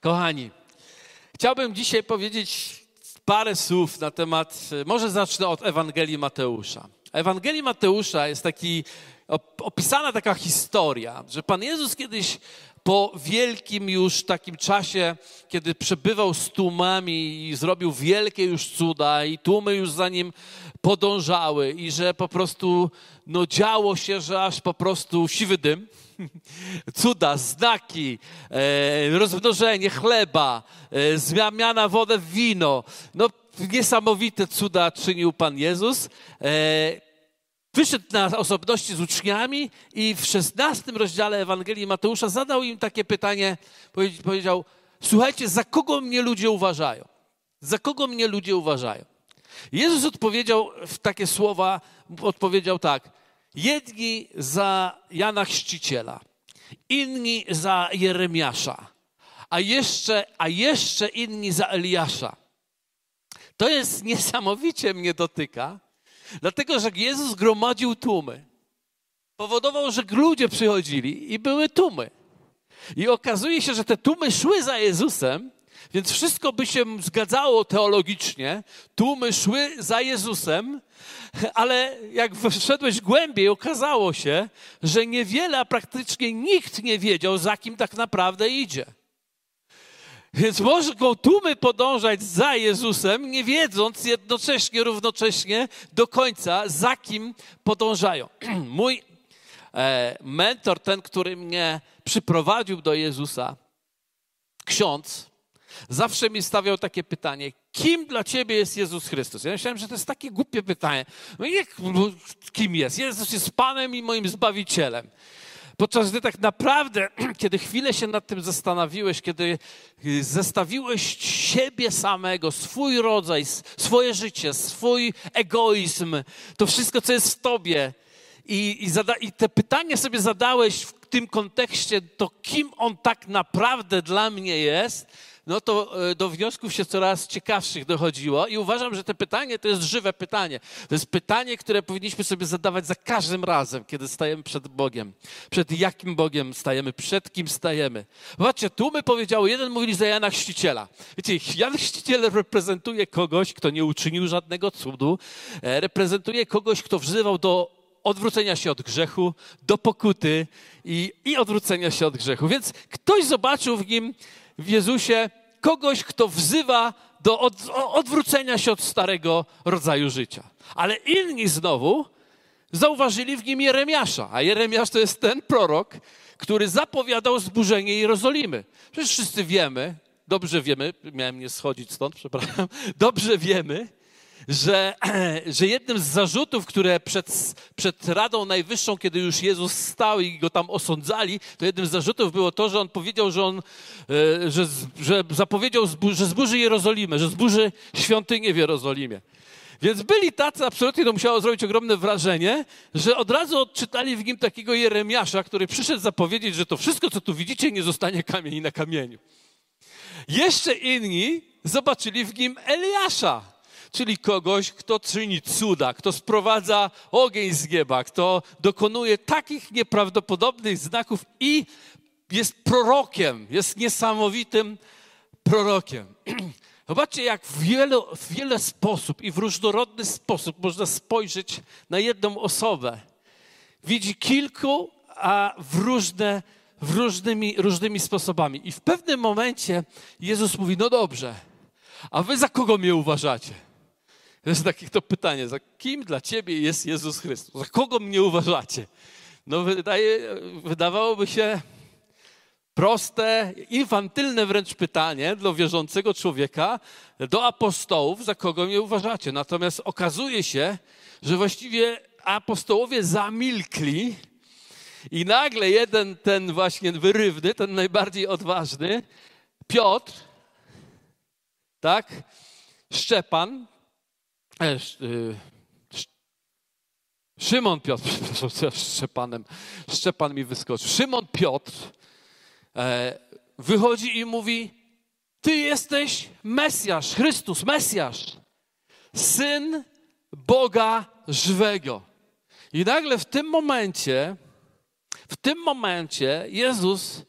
Kochani, chciałbym dzisiaj powiedzieć parę słów na temat, może zacznę od Ewangelii Mateusza. Ewangelii Mateusza jest opisana taka historia, że Pan Jezus kiedyś po wielkim już takim czasie, kiedy przebywał z tłumami i zrobił wielkie już cuda i tłumy już za nim podążały i że po prostu działo się, że aż po prostu siwy dym. Cuda, znaki, rozmnożenie chleba, zmiana wody w wino. Niesamowite cuda czynił Pan Jezus. Wyszedł na osobności z uczniami i w 16 rozdziale Ewangelii Mateusza zadał im takie pytanie, powiedział, słuchajcie, za kogo mnie ludzie uważają? Za kogo mnie ludzie uważają? Jezus odpowiedział w takie słowa, odpowiedział tak, jedni za Jana Chrzciciela, inni za Jeremiasza, a jeszcze inni za Eliasza. To jest niesamowicie mnie dotyka, dlatego że Jezus gromadził tłumy. Powodował, że ludzie przychodzili i były tłumy. I okazuje się, że te tłumy szły za Jezusem, więc wszystko by się zgadzało teologicznie. Tłumy szły za Jezusem, ale jak wszedłeś głębiej, okazało się, że niewiele, a praktycznie nikt nie wiedział, za kim tak naprawdę idzie. Więc może tłumy podążać za Jezusem, nie wiedząc równocześnie do końca, za kim podążają. Mój mentor, ten, który mnie przyprowadził do Jezusa, ksiądz, zawsze mi stawiał takie pytanie, kim dla ciebie jest Jezus Chrystus? Ja myślałem, że to jest takie głupie pytanie. Kim jest? Jezus jest Panem i moim Zbawicielem. Podczas gdy tak naprawdę, kiedy chwilę się nad tym zastanowiłeś, kiedy zestawiłeś siebie samego, swój rodzaj, swoje życie, swój egoizm, to wszystko, co jest w tobie i te pytania sobie zadałeś w tym kontekście, to kim on tak naprawdę dla mnie jest, to do wniosków się coraz ciekawszych dochodziło i uważam, że to pytanie to jest żywe pytanie. To jest pytanie, które powinniśmy sobie zadawać za każdym razem, kiedy stajemy przed Bogiem. Przed jakim Bogiem stajemy, przed kim stajemy. Zobaczcie, tłumy powiedziały, jeden mówili za Jana Chrzciciela. Wiecie, Jan Chrzciciel reprezentuje kogoś, kto nie uczynił żadnego cudu, reprezentuje kogoś, kto wzywał do odwrócenia się od grzechu, do pokuty i odwrócenia się od grzechu. Więc ktoś zobaczył w nim, w Jezusie, kogoś, kto wzywa do odwrócenia się od starego rodzaju życia. Ale inni znowu zauważyli w nim Jeremiasza, a Jeremiasz to jest ten prorok, który zapowiadał zburzenie Jerozolimy. Przecież wszyscy wiemy, dobrze wiemy, miałem nie schodzić stąd, przepraszam, dobrze wiemy, że jednym z zarzutów, które przed Radą Najwyższą, kiedy już Jezus stał i go tam osądzali, to jednym z zarzutów było to, że on powiedział, że zapowiedział, że zburzy Jerozolimę, że zburzy świątynię w Jerozolimie. Więc byli tacy, absolutnie to musiało zrobić ogromne wrażenie, że od razu odczytali w nim takiego Jeremiasza, który przyszedł zapowiedzieć, że to wszystko, co tu widzicie, nie zostanie kamień na kamieniu. Jeszcze inni zobaczyli w nim Eliasza, czyli kogoś, kto czyni cuda, kto sprowadza ogień z nieba, kto dokonuje takich nieprawdopodobnych znaków i jest prorokiem, jest niesamowitym prorokiem. Zobaczcie, jak w wiele sposób i w różnorodny sposób można spojrzeć na jedną osobę. Widzi kilku, a różnymi sposobami. I w pewnym momencie Jezus mówi, no dobrze, a wy za kogo mnie uważacie? To jest takie to pytanie, za kim dla ciebie jest Jezus Chrystus? Za kogo mnie uważacie? Wydawałoby się proste, infantylne wręcz pytanie dla wierzącego człowieka, do apostołów, za kogo mnie uważacie? Natomiast okazuje się, że właściwie apostołowie zamilkli i nagle jeden, ten właśnie wyrywny, ten najbardziej odważny, Piotr, tak, Szczepan, Szymon Piotr, przepraszam, co ja Szczepan mi wyskoczył. Szymon Piotr wychodzi i mówi, ty jesteś Mesjasz, Chrystus, Mesjasz, Syn Boga żywego. I nagle w tym momencie Jezus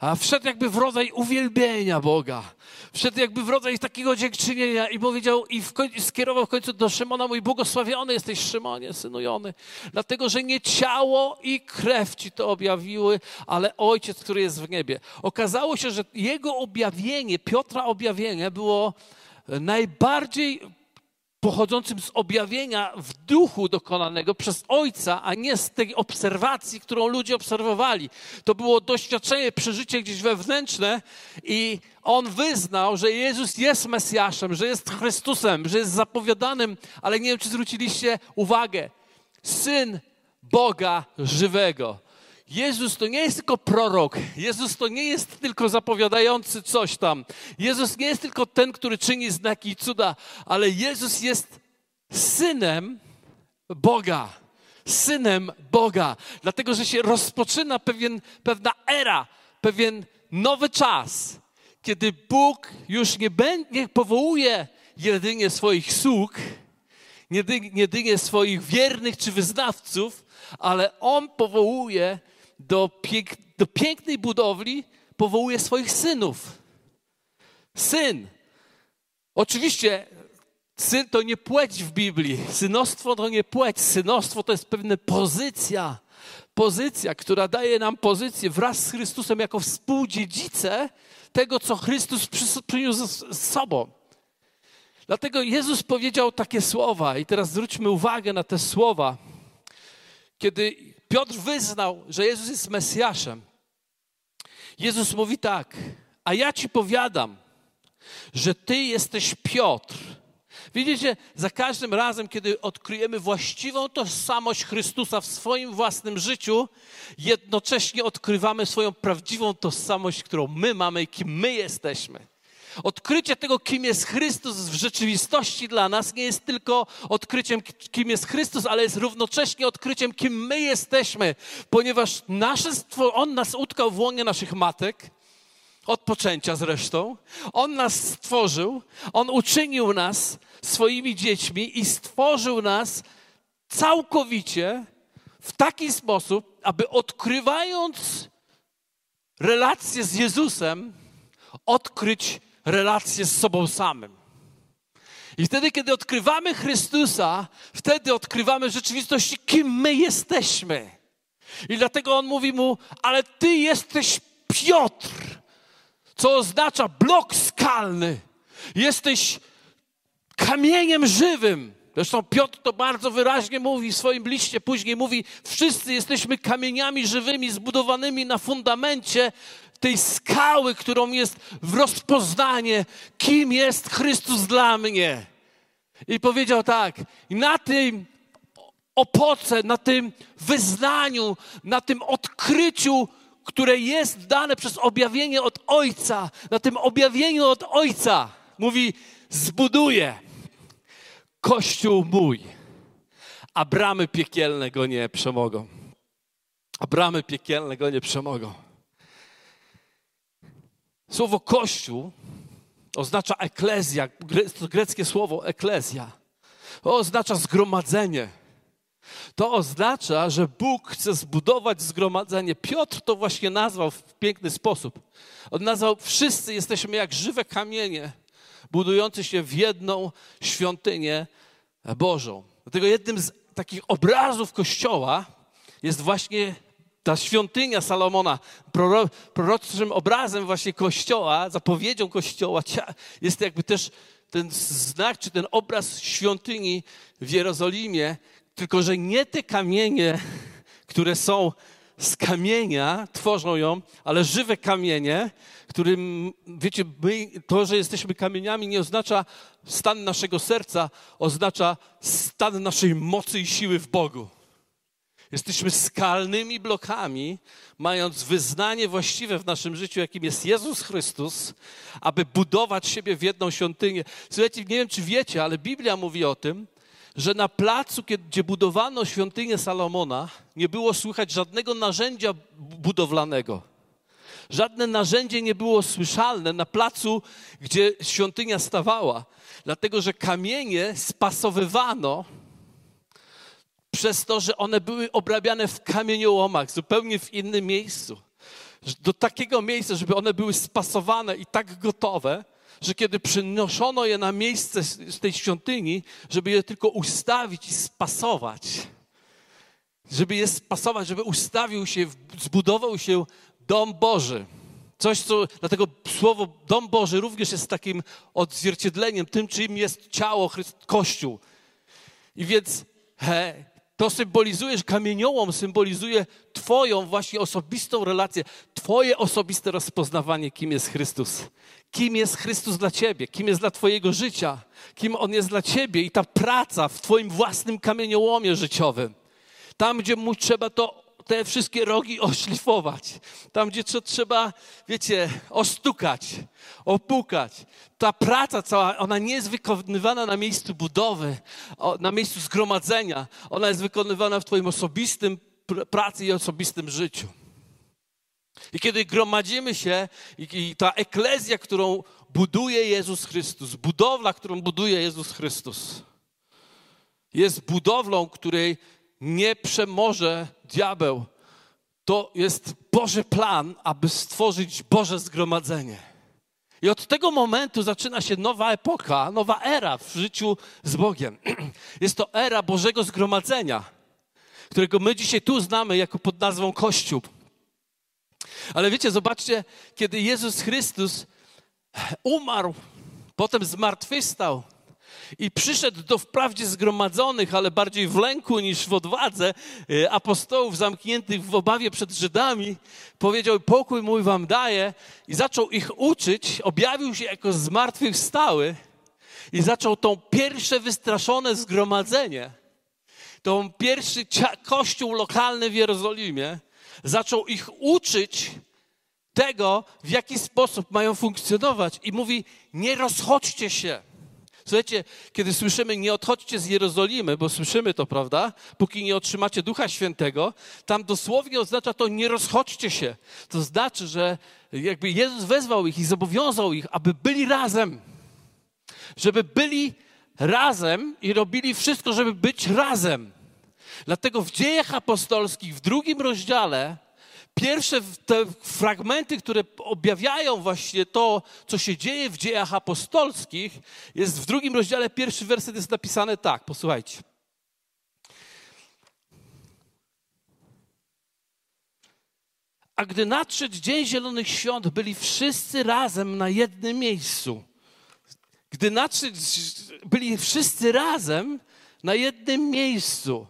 A wszedł jakby w rodzaj uwielbienia Boga. Wszedł jakby w rodzaj takiego dziękczynienia i powiedział i skierował w końcu do Szymona: mój błogosławiony jesteś, Szymonie, synu Jony, dlatego, że nie ciało i krew ci to objawiły, ale Ojciec, który jest w niebie. Okazało się, że jego objawienie, Piotra objawienie, było najbardziej pochodzącym z objawienia w duchu dokonanego przez Ojca, a nie z tej obserwacji, którą ludzie obserwowali. To było doświadczenie, przeżycie gdzieś wewnętrzne i on wyznał, że Jezus jest Mesjaszem, że jest Chrystusem, że jest zapowiadanym, ale nie wiem, czy zwróciliście uwagę, Syn Boga żywego. Jezus to nie jest tylko prorok, Jezus to nie jest tylko zapowiadający coś tam. Jezus nie jest tylko ten, który czyni znaki i cuda, ale Jezus jest Synem Boga. Synem Boga. Dlatego, że się rozpoczyna pewna era, pewien nowy czas, kiedy Bóg już nie powołuje jedynie swoich sług, jedynie swoich wiernych czy wyznawców, ale On powołuje do pięknej budowli, powołuje swoich synów. Syn. Oczywiście syn to nie płeć w Biblii. Synostwo to nie płeć. Synostwo to jest pewna pozycja. Pozycja, która daje nam pozycję wraz z Chrystusem jako współdziedzice tego, co Chrystus przyniósł z sobą. Dlatego Jezus powiedział takie słowa. I teraz zwróćmy uwagę na te słowa. Kiedy Piotr wyznał, że Jezus jest Mesjaszem, Jezus mówi tak: a ja ci powiadam, że ty jesteś Piotr. Widzicie, za każdym razem, kiedy odkryjemy właściwą tożsamość Chrystusa w swoim własnym życiu, jednocześnie odkrywamy swoją prawdziwą tożsamość, którą my mamy i kim my jesteśmy. Odkrycie tego, kim jest Chrystus w rzeczywistości dla nas, nie jest tylko odkryciem, kim jest Chrystus, ale jest równocześnie odkryciem, kim my jesteśmy, ponieważ On nas utkał w łonie naszych matek, od poczęcia zresztą. On nas stworzył, On uczynił nas swoimi dziećmi i stworzył nas całkowicie w taki sposób, aby odkrywając relację z Jezusem, odkryć relację z sobą samym. I wtedy, kiedy odkrywamy Chrystusa, wtedy odkrywamy w rzeczywistości, kim my jesteśmy. I dlatego on mówi mu: ale ty jesteś Piotr, co oznacza blok skalny. Jesteś kamieniem żywym. Zresztą Piotr to bardzo wyraźnie mówi w swoim liście. Później mówi: wszyscy jesteśmy kamieniami żywymi zbudowanymi na fundamencie tej skały, którą jest w rozpoznanie, kim jest Chrystus dla mnie. I powiedział tak: na tym opoce, na tym wyznaniu, na tym odkryciu, które jest dane przez objawienie od Ojca, na tym objawieniu od Ojca, mówi, zbuduję Kościół mój, a bramy piekielne go nie przemogą. A bramy piekielne go nie przemogą. Słowo Kościół oznacza eklezja, to greckie słowo eklezja. To oznacza zgromadzenie. To oznacza, że Bóg chce zbudować zgromadzenie. Piotr to właśnie nazwał w piękny sposób. On nazwał: wszyscy jesteśmy jak żywe kamienie budujące się w jedną świątynię Bożą. Dlatego jednym z takich obrazów Kościoła jest właśnie ta świątynia Salomona. Proroczym obrazem właśnie Kościoła, zapowiedzią Kościoła jest jakby też ten znak, czy ten obraz świątyni w Jerozolimie, tylko że nie te kamienie, które są z kamienia, tworzą ją, ale żywe kamienie, którym, wiecie, to, że jesteśmy kamieniami, nie oznacza stan naszego serca, oznacza stan naszej mocy i siły w Bogu. Jesteśmy skalnymi blokami, mając wyznanie właściwe w naszym życiu, jakim jest Jezus Chrystus, aby budować siebie w jedną świątynię. Słuchajcie, nie wiem, czy wiecie, ale Biblia mówi o tym, że na placu, gdzie budowano świątynię Salomona, nie było słychać żadnego narzędzia budowlanego. Żadne narzędzie nie było słyszalne na placu, gdzie świątynia stawała, dlatego że kamienie spasowywano przez to, że one były obrabiane w kamieniołomach, zupełnie w innym miejscu. do takiego miejsca, żeby one były spasowane i tak gotowe, że kiedy przynoszono je na miejsce z tej świątyni, żeby je tylko ustawić i spasować, żeby je spasować, żeby ustawił się, zbudował się Dom Boży. Coś, co, dlatego słowo Dom Boży również jest takim odzwierciedleniem, tym, czym jest ciało Kościół. I więc to symbolizuje, że kamieniołom symbolizuje twoją właśnie osobistą relację, twoje osobiste rozpoznawanie, kim jest Chrystus. Kim jest Chrystus dla ciebie, kim jest dla twojego życia, kim On jest dla ciebie i ta praca w twoim własnym kamieniołomie życiowym. Tam, gdzie mu trzeba te wszystkie rogi oszlifować, tam, gdzie trzeba, ostukać, opukać. Ta praca cała, ona nie jest wykonywana na miejscu budowy, na miejscu zgromadzenia. Ona jest wykonywana w twoim osobistym pracy i osobistym życiu. I kiedy gromadzimy się i ta eklezja, którą buduje Jezus Chrystus, budowla, którą buduje Jezus Chrystus, jest budowlą, której nie przemoże diabeł. To jest Boży plan, aby stworzyć Boże zgromadzenie. I od tego momentu zaczyna się nowa epoka, nowa era w życiu z Bogiem. Jest to era Bożego zgromadzenia, którego my dzisiaj tu znamy jako pod nazwą Kościół. Ale zobaczcie, kiedy Jezus Chrystus umarł, potem zmartwychwstał i przyszedł do wprawdzie zgromadzonych, ale bardziej w lęku niż w odwadze apostołów zamkniętych w obawie przed Żydami, powiedział: pokój mój wam daję, i zaczął ich uczyć, objawił się jako zmartwychwstały i zaczął to pierwsze wystraszone zgromadzenie, tą pierwszy kościół lokalny w Jerozolimie, zaczął ich uczyć tego, w jaki sposób mają funkcjonować, i mówi: nie rozchodźcie się. Słuchajcie, kiedy słyszymy: nie odchodźcie z Jerozolimy, bo słyszymy to, prawda? Póki nie otrzymacie Ducha Świętego, tam dosłownie oznacza to: nie rozchodźcie się. To znaczy, że jakby Jezus wezwał ich i zobowiązał ich, aby byli razem. Żeby byli razem i robili wszystko, żeby być razem. Dlatego w Dziejach Apostolskich, w 2 rozdziale, pierwsze te fragmenty, które objawiają właśnie to, co się dzieje w Dziejach Apostolskich, jest w 2 rozdziale, pierwszy werset jest napisany tak, posłuchajcie. A gdy nadszedł Dzień Zielonych Świąt, byli wszyscy razem na jednym miejscu. Gdy nadszedł, byli wszyscy razem na jednym miejscu.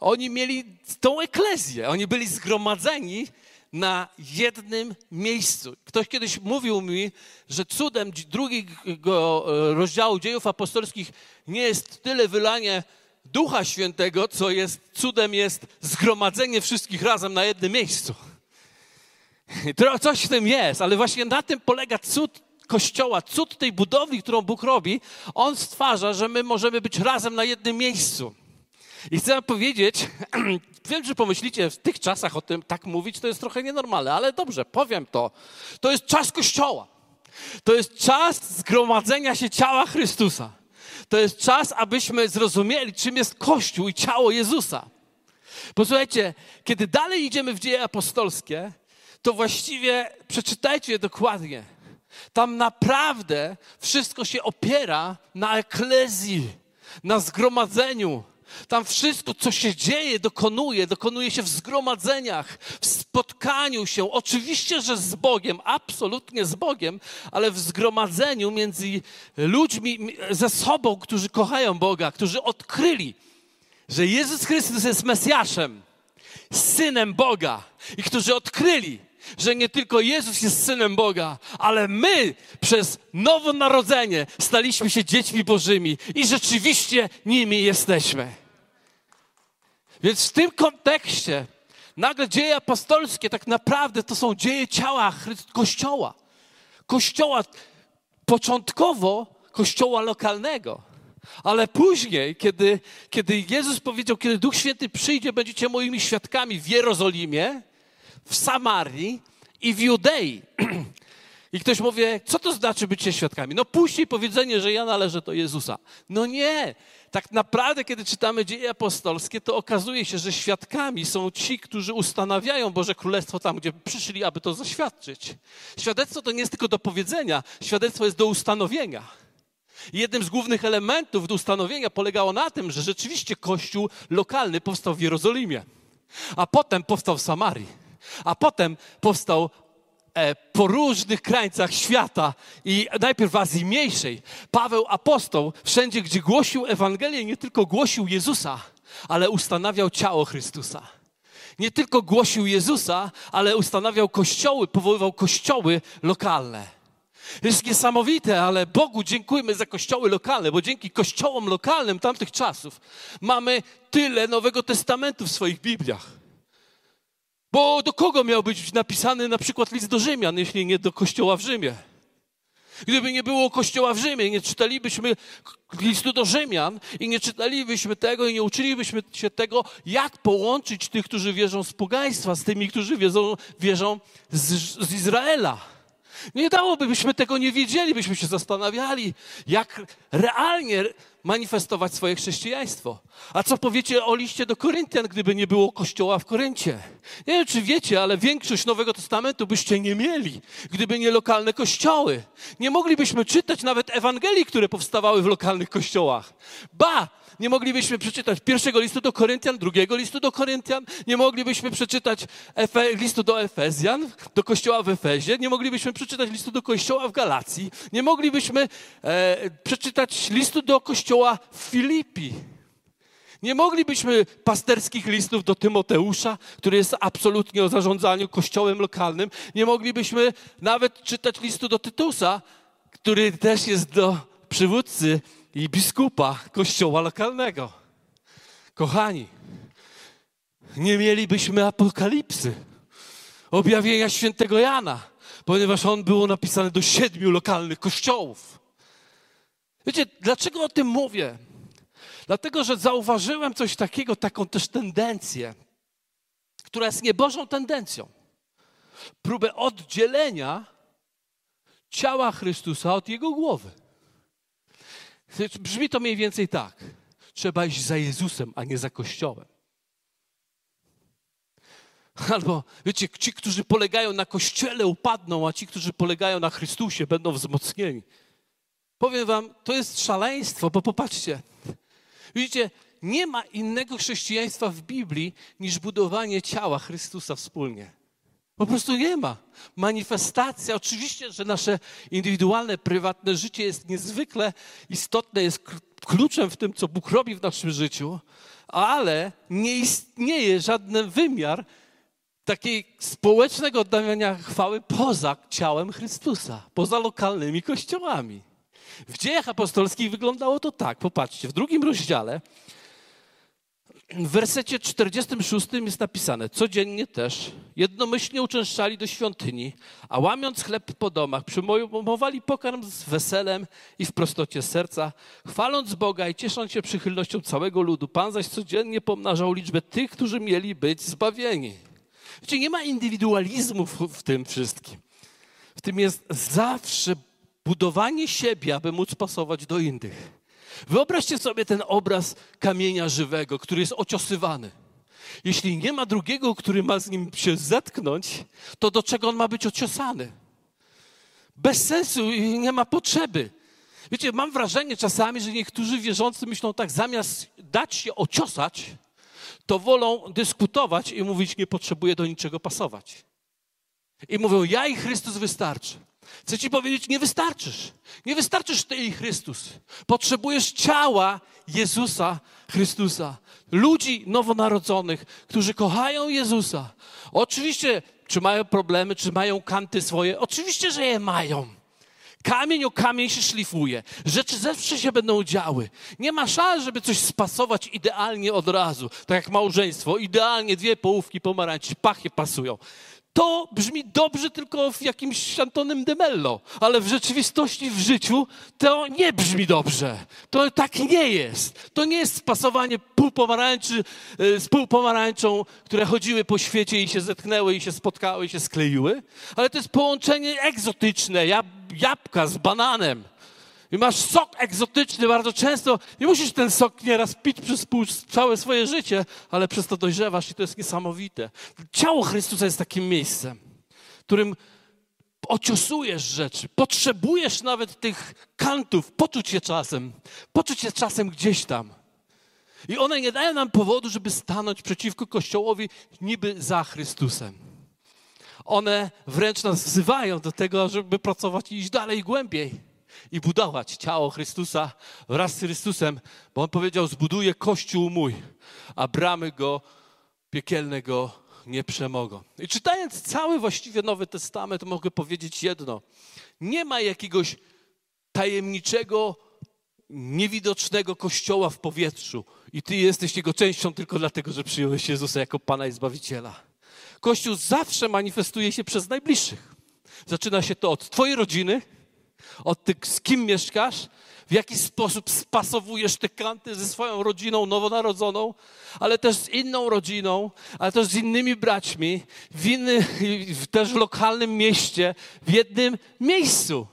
Oni mieli tą eklezję, oni byli zgromadzeni na jednym miejscu. Ktoś kiedyś mówił mi, że cudem 2 rozdziału Dziejów Apostolskich nie jest tyle wylanie Ducha Świętego, co jest cudem jest zgromadzenie wszystkich razem na jednym miejscu. Coś w tym jest, ale właśnie na tym polega cud Kościoła, cud tej budowli, którą Bóg robi. On stwarza, że my możemy być razem na jednym miejscu. I chcę powiedzieć, wiem, że pomyślicie w tych czasach o tym, tak mówić to jest trochę nienormalne, ale dobrze, powiem to. To jest czas Kościoła. To jest czas zgromadzenia się ciała Chrystusa. To jest czas, abyśmy zrozumieli, czym jest Kościół i ciało Jezusa. Posłuchajcie, kiedy dalej idziemy w Dzieje Apostolskie, to właściwie przeczytajcie je dokładnie. Tam naprawdę wszystko się opiera na eklezji, na zgromadzeniu. Tam wszystko, co się dzieje, dokonuje się w zgromadzeniach, w spotkaniu się. Oczywiście, że z Bogiem, absolutnie z Bogiem, ale w zgromadzeniu między ludźmi, ze sobą, którzy kochają Boga, którzy odkryli, że Jezus Chrystus jest Mesjaszem, Synem Boga, i którzy odkryli, że nie tylko Jezus jest Synem Boga, ale my przez nowonarodzenie staliśmy się dziećmi Bożymi i rzeczywiście nimi jesteśmy. Więc w tym kontekście nagle Dzieje Apostolskie tak naprawdę to są dzieje ciała Kościoła. Kościoła początkowo, Kościoła lokalnego. Ale później, kiedy Jezus powiedział, kiedy Duch Święty przyjdzie, będziecie moimi świadkami w Jerozolimie, w Samarii i w Judei. I ktoś mówi, co to znaczy bycie świadkami? No później powiedzenie, że ja należę do Jezusa. No nie. Tak naprawdę, kiedy czytamy Dzieje Apostolskie, to okazuje się, że świadkami są ci, którzy ustanawiają Boże Królestwo tam, gdzie przyszli, aby to zaświadczyć. Świadectwo to nie jest tylko do powiedzenia, świadectwo jest do ustanowienia. Jednym z głównych elementów do ustanowienia polegało na tym, że rzeczywiście Kościół lokalny powstał w Jerozolimie, a potem powstał w Samarii, a potem powstał po różnych krańcach świata i najpierw w Azji Mniejszej. Paweł Apostoł wszędzie, gdzie głosił Ewangelię, nie tylko głosił Jezusa, ale ustanawiał ciało Chrystusa. Nie tylko głosił Jezusa, ale ustanawiał kościoły, powoływał kościoły lokalne. Jest niesamowite, ale Bogu dziękujmy za kościoły lokalne, bo dzięki kościołom lokalnym tamtych czasów mamy tyle Nowego Testamentu w swoich Bibliach. Bo do kogo miał być napisany na przykład list do Rzymian, jeśli nie do kościoła w Rzymie? Gdyby nie było kościoła w Rzymie, nie czytalibyśmy listu do Rzymian i nie czytalibyśmy tego i nie uczylibyśmy się tego, jak połączyć tych, którzy wierzą z pogaństwa, z tymi, którzy wierzą z Izraela. Nie dałoby, byśmy tego nie wiedzieli, byśmy się zastanawiali, jak realnie manifestować swoje chrześcijaństwo. A co powiecie o liście do Koryntian, gdyby nie było kościoła w Koryncie? Nie wiem, czy wiecie, ale większość Nowego Testamentu byście nie mieli, gdyby nie lokalne kościoły. Nie moglibyśmy czytać nawet Ewangelii, które powstawały w lokalnych kościołach. Ba! Nie moglibyśmy przeczytać pierwszego listu do Koryntian, drugiego listu do Koryntian. Nie moglibyśmy przeczytać listu do Efezjan, do kościoła w Efezie. Nie moglibyśmy przeczytać listu do kościoła w Galacji. Nie moglibyśmy przeczytać listu do kościoła w Filipi. Nie moglibyśmy pasterskich listów do Tymoteusza, który jest absolutnie o zarządzaniu kościołem lokalnym. Nie moglibyśmy nawet czytać listu do Tytusa, który też jest do przywódcy i biskupa kościoła lokalnego. Kochani, nie mielibyśmy Apokalipsy, objawienia świętego Jana, ponieważ on był napisany do 7 lokalnych kościołów. Wiecie, dlaczego o tym mówię? Dlatego, że zauważyłem coś takiego, taką też tendencję, która jest niebożą tendencją. Próbę oddzielenia ciała Chrystusa od Jego głowy. Brzmi to mniej więcej tak. Trzeba iść za Jezusem, a nie za Kościołem. Albo, wiecie, ci, którzy polegają na Kościele, upadną, a ci, którzy polegają na Chrystusie, będą wzmocnieni. Powiem wam, to jest szaleństwo, bo popatrzcie. Widzicie, nie ma innego chrześcijaństwa w Biblii niż budowanie ciała Chrystusa wspólnie. Po prostu nie ma. Manifestacja, oczywiście, że nasze indywidualne, prywatne życie jest niezwykle istotne, jest kluczem w tym, co Bóg robi w naszym życiu, ale nie istnieje żaden wymiar takiego społecznego oddawania chwały poza ciałem Chrystusa, poza lokalnymi kościołami. W Dziejach Apostolskich wyglądało to tak, popatrzcie, w 2 rozdziale, w wersecie 46 jest napisane: codziennie też jednomyślnie uczęszczali do świątyni, a łamiąc chleb po domach przyjmowali pokarm z weselem i w prostocie serca, chwaląc Boga i ciesząc się przychylnością całego ludu. Pan zaś codziennie pomnażał liczbę tych, którzy mieli być zbawieni. Wiecie, nie ma indywidualizmu w tym wszystkim. W tym jest zawsze budowanie siebie, aby móc pasować do innych. Wyobraźcie sobie ten obraz kamienia żywego, który jest ociosywany. Jeśli nie ma drugiego, który ma z nim się zetknąć, to do czego on ma być ociosany? Bez sensu i nie ma potrzeby. Wiecie, mam wrażenie czasami, że niektórzy wierzący myślą tak, zamiast dać się ociosać, to wolą dyskutować i mówić, nie potrzebuję do niczego pasować. I mówią, ja i Chrystus wystarczy. Chcę ci powiedzieć, nie wystarczysz. Nie wystarczysz ty i Chrystus. Potrzebujesz ciała Jezusa Chrystusa. Ludzi nowonarodzonych, którzy kochają Jezusa. Oczywiście, czy mają problemy, czy mają kanty swoje? Oczywiście, że je mają. Kamień o kamień się szlifuje. Rzeczy zawsze się będą działy. Nie ma szans, żeby coś spasować idealnie od razu. Tak jak małżeństwo. Idealnie dwie połówki pomarańczy pachnie pasują. To brzmi dobrze tylko w jakimś Antonym de Mello, ale w rzeczywistości, w życiu to nie brzmi dobrze. To tak nie jest. To nie jest spasowanie półpomarańczy z półpomarańczą, które chodziły po świecie i się zetknęły, i się spotkały, i się skleiły, ale to jest połączenie egzotyczne, jabłka z bananem. I masz sok egzotyczny bardzo często. Nie musisz ten sok nieraz pić przez całe swoje życie, ale przez to dojrzewasz i to jest niesamowite. Ciało Chrystusa jest takim miejscem, w którym ociosujesz rzeczy. Potrzebujesz nawet tych kantów. Poczuć je czasem gdzieś tam. I one nie dają nam powodu, żeby stanąć przeciwko Kościołowi niby za Chrystusem. One wręcz nas wzywają do tego, żeby pracować i iść dalej i głębiej. I budować ciało Chrystusa wraz z Chrystusem, bo On powiedział, zbuduję Kościół mój, a bramy go piekielnego nie przemogą. I czytając cały właściwie Nowy Testament, mogę powiedzieć jedno. Nie ma jakiegoś tajemniczego, niewidocznego Kościoła w powietrzu i ty jesteś jego częścią tylko dlatego, że przyjąłeś Jezusa jako Pana i Zbawiciela. Kościół zawsze manifestuje się przez najbliższych. Zaczyna się to od twojej rodziny, od tych, z kim mieszkasz, w jaki sposób spasowujesz te kanty ze swoją rodziną nowonarodzoną, ale też z inną rodziną, ale też z innymi braćmi, też w lokalnym mieście, w jednym miejscu.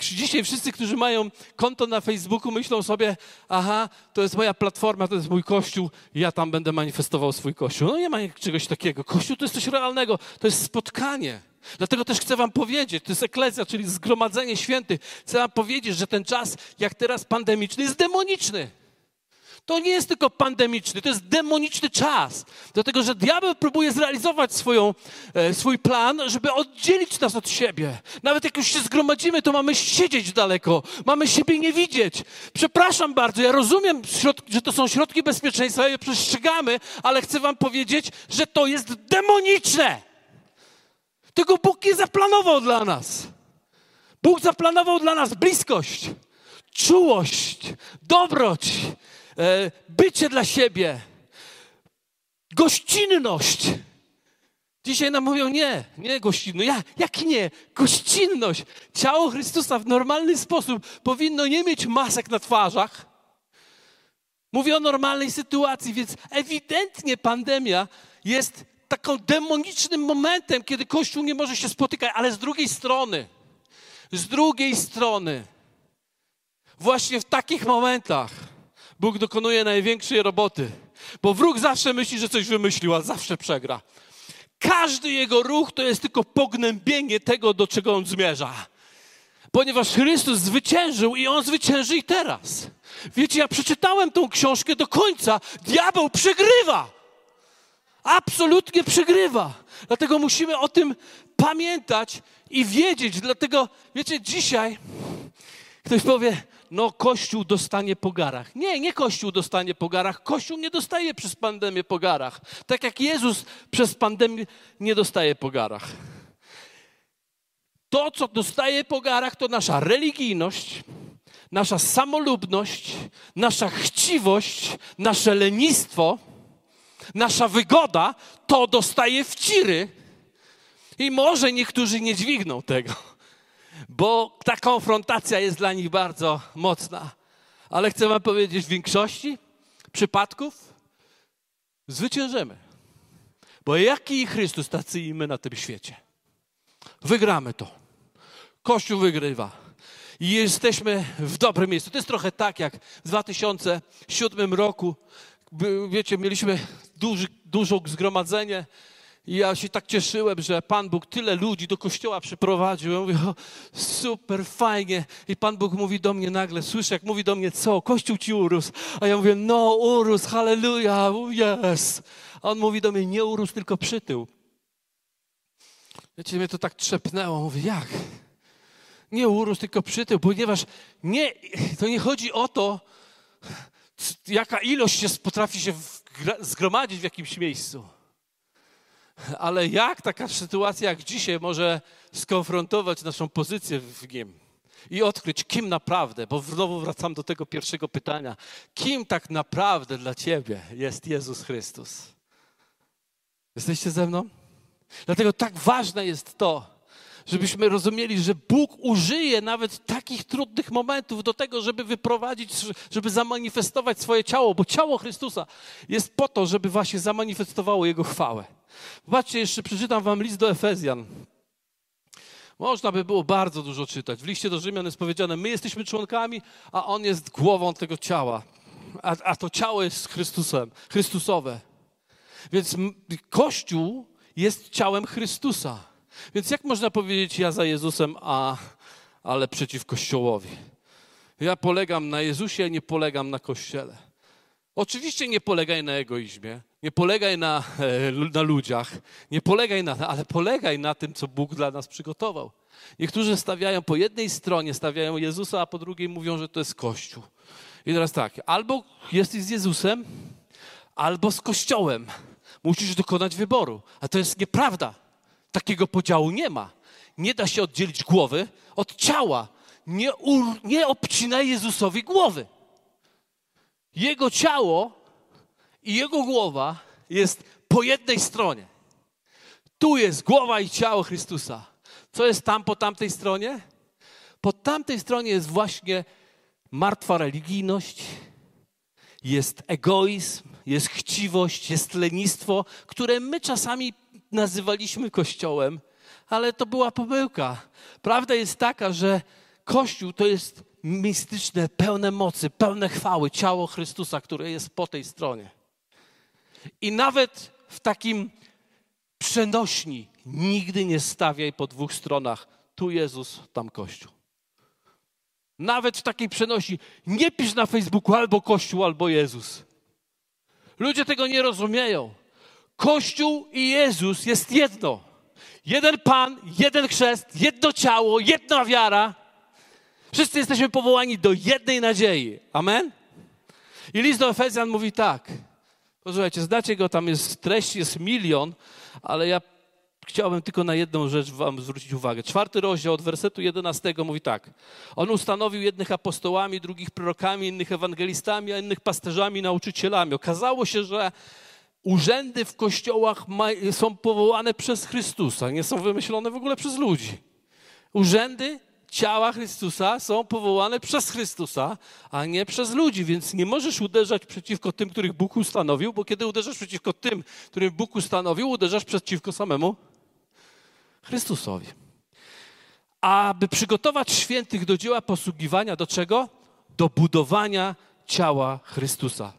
Dzisiaj wszyscy, którzy mają konto na Facebooku, myślą sobie, aha, to jest moja platforma, to jest mój kościół, ja tam będę manifestował swój kościół. No nie ma czegoś takiego. Kościół to jest coś realnego, to jest spotkanie. Dlatego też chcę wam powiedzieć, to jest eklezja, czyli zgromadzenie świętych. Chcę wam powiedzieć, że ten czas, jak teraz pandemiczny, jest demoniczny. To nie jest tylko pandemiczny, to jest demoniczny czas. Dlatego, że diabeł próbuje zrealizować swój plan, żeby oddzielić nas od siebie. Nawet jak już się zgromadzimy, to mamy siedzieć daleko, mamy siebie nie widzieć. Przepraszam bardzo, ja rozumiem, że to są środki bezpieczeństwa, je przestrzegamy, ale chcę wam powiedzieć, że to jest demoniczne. Tego Bóg nie zaplanował dla nas. Bóg zaplanował dla nas bliskość, czułość, dobroć, bycie dla siebie, gościnność. Dzisiaj nam mówią nie gościnność. Jak nie? Gościnność. Ciało Chrystusa w normalny sposób powinno nie mieć masek na twarzach. Mówię o normalnej sytuacji, więc ewidentnie pandemia jest taką demonicznym momentem, kiedy Kościół nie może się spotykać, ale z drugiej strony, właśnie w takich momentach Bóg dokonuje największej roboty, bo wróg zawsze myśli, że coś wymyślił, a zawsze przegra. Każdy jego ruch to jest tylko pognębienie tego, do czego on zmierza, ponieważ Chrystus zwyciężył i On zwycięży i teraz. Wiecie, ja przeczytałem tą książkę do końca. Diabeł przegrywa. Absolutnie przegrywa. Dlatego musimy o tym pamiętać i wiedzieć. Dlatego, wiecie, dzisiaj ktoś powie, no Kościół dostanie po garach. Nie Kościół dostanie po garach. Kościół nie dostaje przez pandemię po garach. Tak jak Jezus przez pandemię nie dostaje po garach. To, co dostaje po garach, to nasza religijność, nasza samolubność, nasza chciwość, nasze lenistwo, nasza wygoda, to dostaje w ciry i może niektórzy nie dźwigną tego, bo ta konfrontacja jest dla nich bardzo mocna. Ale chcę wam powiedzieć, w większości przypadków zwyciężymy, bo jaki Chrystus, tacy i my na tym świecie. Wygramy to. Kościół wygrywa i jesteśmy w dobrym miejscu. To jest trochę tak, jak w 2007 roku, wiecie, mieliśmy duże zgromadzenie i ja się tak cieszyłem, że Pan Bóg tyle ludzi do kościoła przyprowadził. Ja mówię, super, fajnie. I Pan Bóg mówi do mnie nagle, słyszę, jak mówi do mnie, co? Kościół ci urósł. A ja mówię, no urósł, halleluja, yes. A on mówi do mnie, nie urósł, tylko przytył. Wiecie, mnie to tak trzepnęło. Mówię, jak? Nie urósł, tylko przytył, ponieważ to nie chodzi o to, jaka ilość potrafi się zgromadzić w jakimś miejscu. Ale jak taka sytuacja jak dzisiaj może skonfrontować naszą pozycję w nim i odkryć, kim naprawdę, bo znowu wracam do tego pierwszego pytania, kim tak naprawdę dla ciebie jest Jezus Chrystus? Jesteście ze mną? Dlatego tak ważne jest to, żebyśmy rozumieli, że Bóg użyje nawet takich trudnych momentów do tego, żeby wyprowadzić, żeby zamanifestować swoje ciało, bo ciało Chrystusa jest po to, żeby właśnie zamanifestowało Jego chwałę. Zobaczcie, jeszcze przeczytam wam list do Efezjan. Można by było bardzo dużo czytać. W liście do Rzymian jest powiedziane, my jesteśmy członkami, a On jest głową tego ciała. A to ciało jest Chrystusem, Chrystusowe. Więc Kościół jest ciałem Chrystusa. Więc jak można powiedzieć, ja za Jezusem, ale przeciw Kościołowi? Ja polegam na Jezusie, nie polegam na Kościele. Oczywiście nie polegaj na egoizmie, nie polegaj na ludziach, nie polegaj ale polegaj na tym, co Bóg dla nas przygotował. Niektórzy stawiają po jednej stronie, stawiają Jezusa, a po drugiej mówią, że to jest Kościół. I teraz tak, albo jesteś z Jezusem, albo z Kościołem. Musisz dokonać wyboru, a to jest nieprawda. Takiego podziału nie ma. Nie da się oddzielić głowy od ciała. Nie obcinaj Jezusowi głowy. Jego ciało i Jego głowa jest po jednej stronie. Tu jest głowa i ciało Chrystusa. Co jest tam po tamtej stronie? Po tamtej stronie jest właśnie martwa religijność, jest egoizm, jest chciwość, jest lenistwo, które my czasami nazywaliśmy Kościołem, ale to była pomyłka. Prawda jest taka, że Kościół to jest mistyczne, pełne mocy, pełne chwały ciało Chrystusa, które jest po tej stronie. I nawet w takim przenośni nigdy nie stawiaj po dwóch stronach. Tu Jezus, tam Kościół. Nawet w takiej przenośni nie pisz na Facebooku albo Kościół, albo Jezus. Ludzie tego nie rozumieją. Kościół i Jezus jest jedno. Jeden Pan, jeden chrzest, jedno ciało, jedna wiara. Wszyscy jesteśmy powołani do jednej nadziei. Amen? I list do Efezjan mówi tak. Posłuchajcie, znacie go, tam jest treść, jest milion, ale ja chciałbym tylko na jedną rzecz wam zwrócić uwagę. 4 rozdział od wersetu 11 mówi tak. On ustanowił jednych apostołami, drugich prorokami, innych ewangelistami, a innych pasterzami, nauczycielami. Okazało się, że urzędy w kościołach są powołane przez Chrystusa, nie są wymyślone w ogóle przez ludzi. Urzędy ciała Chrystusa są powołane przez Chrystusa, a nie przez ludzi, więc nie możesz uderzać przeciwko tym, których Bóg ustanowił, bo kiedy uderzasz przeciwko tym, których Bóg ustanowił, uderzasz przeciwko samemu Chrystusowi. Aby przygotować świętych do dzieła posługiwania, do czego? Do budowania ciała Chrystusa.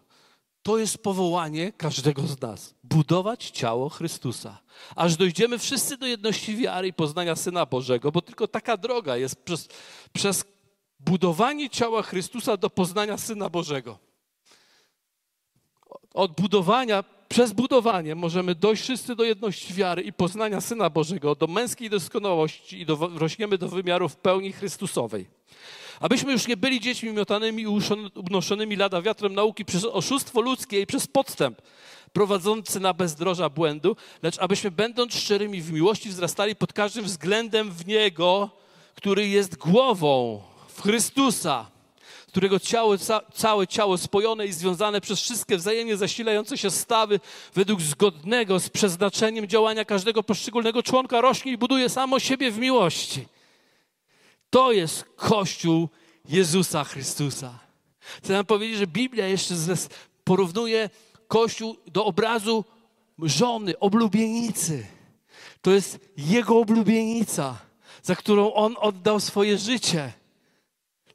To jest powołanie każdego z nas. Budować ciało Chrystusa. Aż dojdziemy wszyscy do jedności wiary i poznania Syna Bożego, bo tylko taka droga jest przez budowanie ciała Chrystusa do poznania Syna Bożego. Od budowania, przez budowanie możemy dojść wszyscy do jedności wiary i poznania Syna Bożego, do męskiej doskonałości i rośniemy do wymiarów pełni Chrystusowej. Abyśmy już nie byli dziećmi miotanymi i unoszonymi lada wiatrem nauki przez oszustwo ludzkie i przez podstęp prowadzący na bezdroża błędu, lecz abyśmy będąc szczerymi w miłości wzrastali pod każdym względem w Niego, który jest głową, w Chrystusa, którego całe ciało spojone i związane przez wszystkie wzajemnie zasilające się stawy według zgodnego z przeznaczeniem działania każdego poszczególnego członka rośnie i buduje samo siebie w miłości. To jest Kościół Jezusa Chrystusa. Chcę nam powiedzieć, że Biblia jeszcze porównuje Kościół do obrazu żony, oblubienicy. To jest Jego oblubienica, za którą On oddał swoje życie.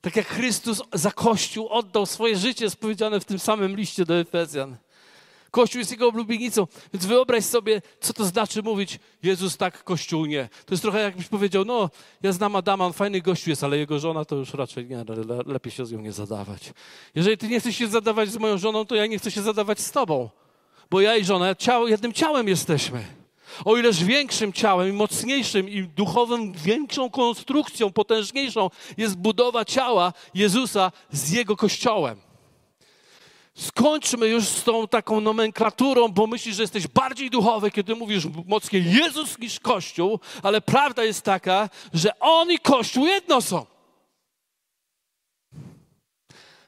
Tak jak Chrystus za Kościół oddał swoje życie, jest powiedziane w tym samym liście do Efezjan. Kościół jest Jego oblubienicą, więc wyobraź sobie, co to znaczy mówić Jezus tak, Kościół nie. To jest trochę jakbyś powiedział, no ja znam Adama, on fajny gościu jest, ale jego żona to już raczej nie, lepiej się z nią nie zadawać. Jeżeli ty nie chcesz się zadawać z moją żoną, to ja nie chcę się zadawać z tobą, bo ja i żona jednym ciałem jesteśmy. O ileż większym ciałem i mocniejszym i duchowym, większą konstrukcją, potężniejszą jest budowa ciała Jezusa z Jego Kościołem. Skończmy już z tą taką nomenklaturą, bo myślisz, że jesteś bardziej duchowy, kiedy mówisz mocniej Jezus niż Kościół, ale prawda jest taka, że On i Kościół jedno są.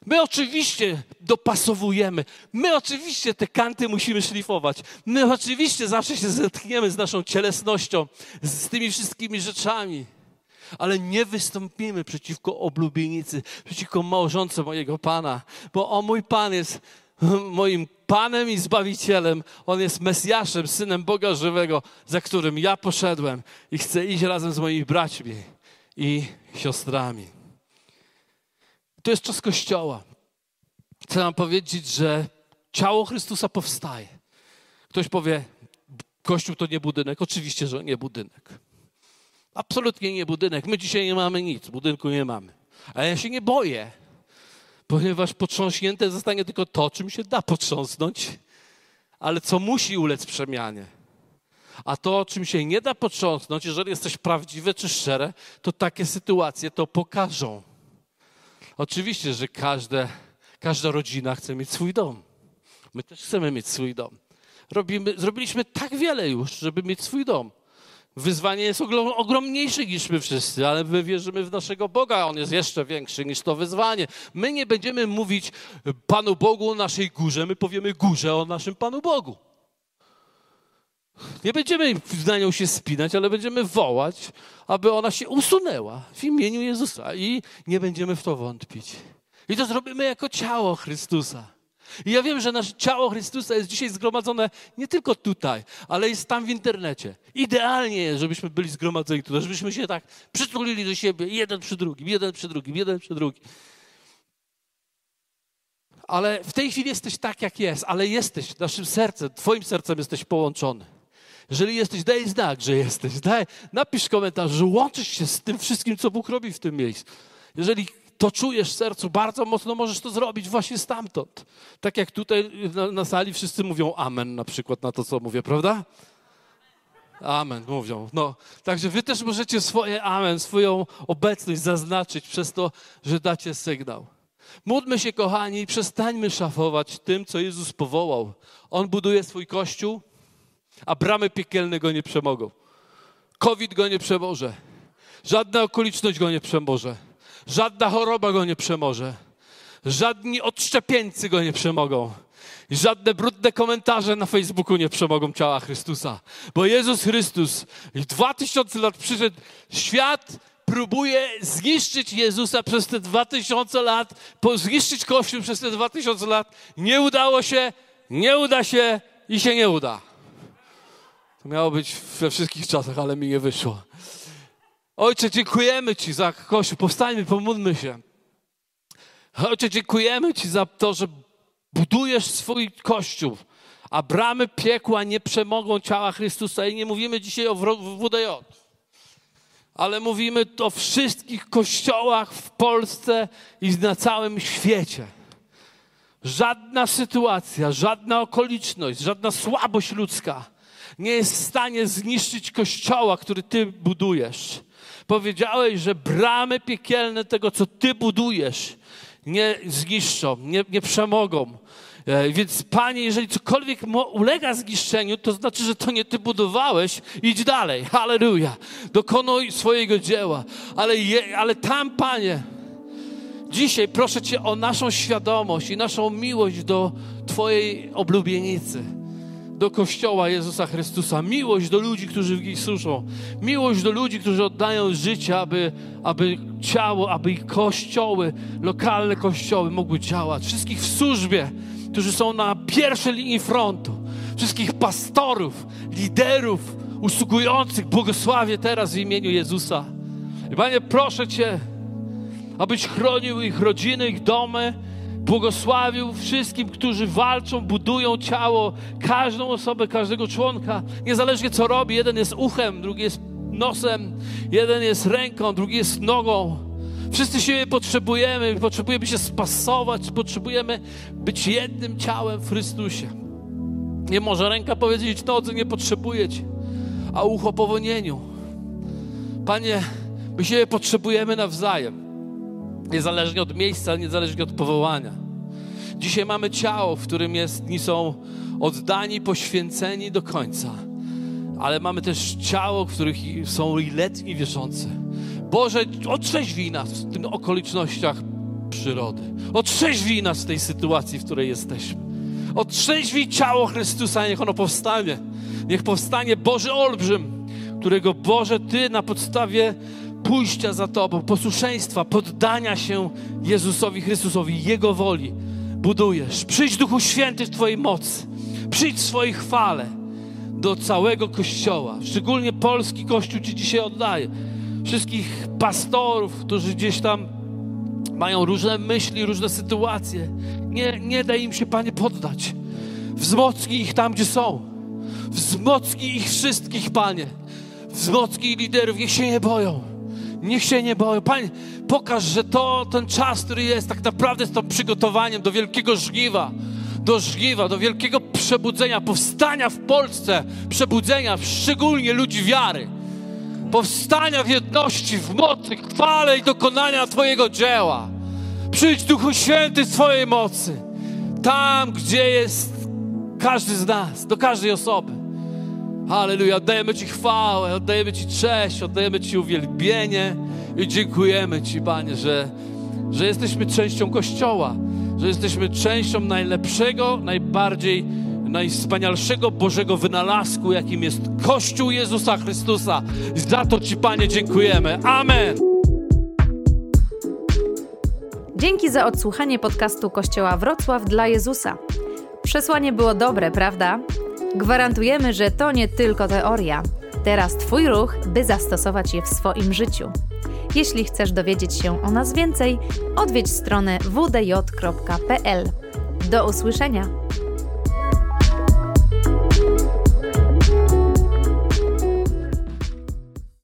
My oczywiście dopasowujemy, my oczywiście te kanty musimy szlifować, my oczywiście zawsze się zetkniemy z naszą cielesnością, z tymi wszystkimi rzeczami, ale nie wystąpimy przeciwko oblubienicy, przeciwko małżonce mojego Pana, bo on, mój Pan jest moim Panem i Zbawicielem, on jest Mesjaszem, Synem Boga Żywego, za którym ja poszedłem i chcę iść razem z moimi braćmi i siostrami. To jest czas Kościoła. Chcę nam powiedzieć, że ciało Chrystusa powstaje. Ktoś powie, Kościół to nie budynek. Oczywiście, że nie budynek. Absolutnie nie budynek. My dzisiaj nie mamy nic, budynku nie mamy. Ale ja się nie boję, ponieważ potrząśnięte zostanie tylko to, czym się da potrząsnąć, ale co musi ulec przemianie. A to, czym się nie da potrząsnąć, jeżeli jest coś prawdziwe czy szczere, to takie sytuacje to pokażą. Oczywiście, że każda rodzina chce mieć swój dom. My też chcemy mieć swój dom. Zrobiliśmy tak wiele już, żeby mieć swój dom. Wyzwanie jest ogromniejsze niż my wszyscy, ale my wierzymy w naszego Boga. On jest jeszcze większy niż to wyzwanie. My nie będziemy mówić Panu Bogu o naszej górze, my powiemy górze o naszym Panu Bogu. Nie będziemy na nią się spinać, ale będziemy wołać, aby ona się usunęła w imieniu Jezusa i nie będziemy w to wątpić. I to zrobimy jako ciało Chrystusa. I ja wiem, że nasze ciało Chrystusa jest dzisiaj zgromadzone nie tylko tutaj, ale jest tam w internecie. Idealnie jest, żebyśmy byli zgromadzeni tutaj, żebyśmy się tak przytulili do siebie, jeden przy drugim. Ale w tej chwili jesteś tak, jak jest, ale jesteś naszym sercem, twoim sercem jesteś połączony. Jeżeli jesteś, daj znak, że jesteś. Napisz komentarz, że łączysz się z tym wszystkim, co Bóg robi w tym miejscu. Jeżeli to czujesz w sercu bardzo mocno, możesz to zrobić właśnie stamtąd. Tak jak tutaj na sali wszyscy mówią amen na przykład na to, co mówię, prawda? Amen mówią. No, także wy też możecie swoje amen, swoją obecność zaznaczyć przez to, że dacie sygnał. Módlmy się, kochani, i przestańmy szafować tym, co Jezus powołał. On buduje swój Kościół, a bramy piekielne go nie przemogą. COVID go nie przemoże. Żadna okoliczność go nie przemoże. Żadna choroba go nie przemoże. Żadni odszczepieńcy go nie przemogą. I żadne brudne komentarze na Facebooku nie przemogą ciała Chrystusa. Bo Jezus Chrystus 2000 lat przyszedł, świat próbuje zniszczyć Jezusa przez te 2000 lat, zniszczyć Kościół przez te 2000 lat. Nie udało się, nie uda się i się nie uda. To miało być we wszystkich czasach, ale mi nie wyszło. Ojcze, dziękujemy Ci za Kościół. Powstańmy, pomódlmy się. Ojcze, dziękujemy Ci za to, że budujesz swój Kościół, a bramy piekła nie przemogą ciała Chrystusa. I nie mówimy dzisiaj o WDJ, ale mówimy o wszystkich kościołach w Polsce i na całym świecie. Żadna sytuacja, żadna okoliczność, żadna słabość ludzka nie jest w stanie zniszczyć Kościoła, który Ty budujesz. Powiedziałeś, że bramy piekielne tego, co Ty budujesz, nie zniszczą, nie przemogą. Więc Panie, jeżeli cokolwiek ulega zniszczeniu, to znaczy, że to nie Ty budowałeś, idź dalej, halleluja, dokonuj swojego dzieła. Ale tam, Panie, dzisiaj proszę Cię o naszą świadomość i naszą miłość do Twojej oblubienicy, do Kościoła Jezusa Chrystusa, miłość do ludzi, którzy w nich służą, miłość do ludzi, którzy oddają życie, aby ich kościoły, lokalne kościoły mogły działać. Wszystkich w służbie, którzy są na pierwszej linii frontu, wszystkich pastorów, liderów, usługujących, błogosławię teraz w imieniu Jezusa. I Panie, proszę Cię, abyś chronił ich rodziny, ich domy, błogosławił wszystkim, którzy walczą, budują ciało, każdą osobę, każdego członka, niezależnie co robi. Jeden jest uchem, drugi jest nosem, jeden jest ręką, drugi jest nogą. Wszyscy siebie potrzebujemy, potrzebujemy się spasować, potrzebujemy być jednym ciałem w Chrystusie. Nie może ręka powiedzieć nodze, nie potrzebuję Cię, a ucho po wonieniu. Panie, my siebie potrzebujemy nawzajem. Niezależnie od miejsca, niezależnie od powołania. Dzisiaj mamy ciało, w którym są oddani, poświęceni do końca. Ale mamy też ciało, w których są i letni wierzący. Boże, otrzeźwij nas w tych okolicznościach przyrody. Otrzeźwij nas z tej sytuacji, w której jesteśmy. Otrzeźwij ciało Chrystusa, niech ono powstanie. Niech powstanie Boży Olbrzym, którego, Boże, Ty na podstawie pójścia za Tobą, posłuszeństwa, poddania się Jezusowi Chrystusowi, Jego woli budujesz. Przyjdź, Duchu Święty, w Twojej mocy. Przyjdź w swojej chwale do całego Kościoła. Szczególnie polski Kościół Ci dzisiaj oddaje. Wszystkich pastorów, którzy gdzieś tam mają różne myśli, różne sytuacje. Nie daj im się, Panie, poddać. Wzmocnij ich tam, gdzie są. Wzmocnij ich wszystkich, Panie. Wzmocnij liderów. Niech się nie boją. Niech się nie boją. Panie, pokaż, że ten czas, który jest, tak naprawdę jest to przygotowaniem do wielkiego żniwa. Do żniwa, do wielkiego przebudzenia, powstania w Polsce, przebudzenia, szczególnie ludzi wiary. Powstania w jedności, w mocy, chwale i dokonania Twojego dzieła. Przyjdź, Duchu Święty, w Twojej mocy. Tam, gdzie jest każdy z nas, do każdej osoby. Halleluja, oddajemy Ci chwałę, oddajemy Ci cześć, oddajemy Ci uwielbienie i dziękujemy Ci, Panie, że jesteśmy częścią Kościoła, że jesteśmy częścią najlepszego, najwspanialszego Bożego wynalazku, jakim jest Kościół Jezusa Chrystusa. Za to Ci, Panie, dziękujemy. Amen. Dzięki za odsłuchanie podcastu Kościoła Wrocław dla Jezusa. Przesłanie było dobre, prawda? Gwarantujemy, że to nie tylko teoria. Teraz Twój ruch, by zastosować je w swoim życiu. Jeśli chcesz dowiedzieć się o nas więcej, odwiedź stronę wdj.pl. Do usłyszenia!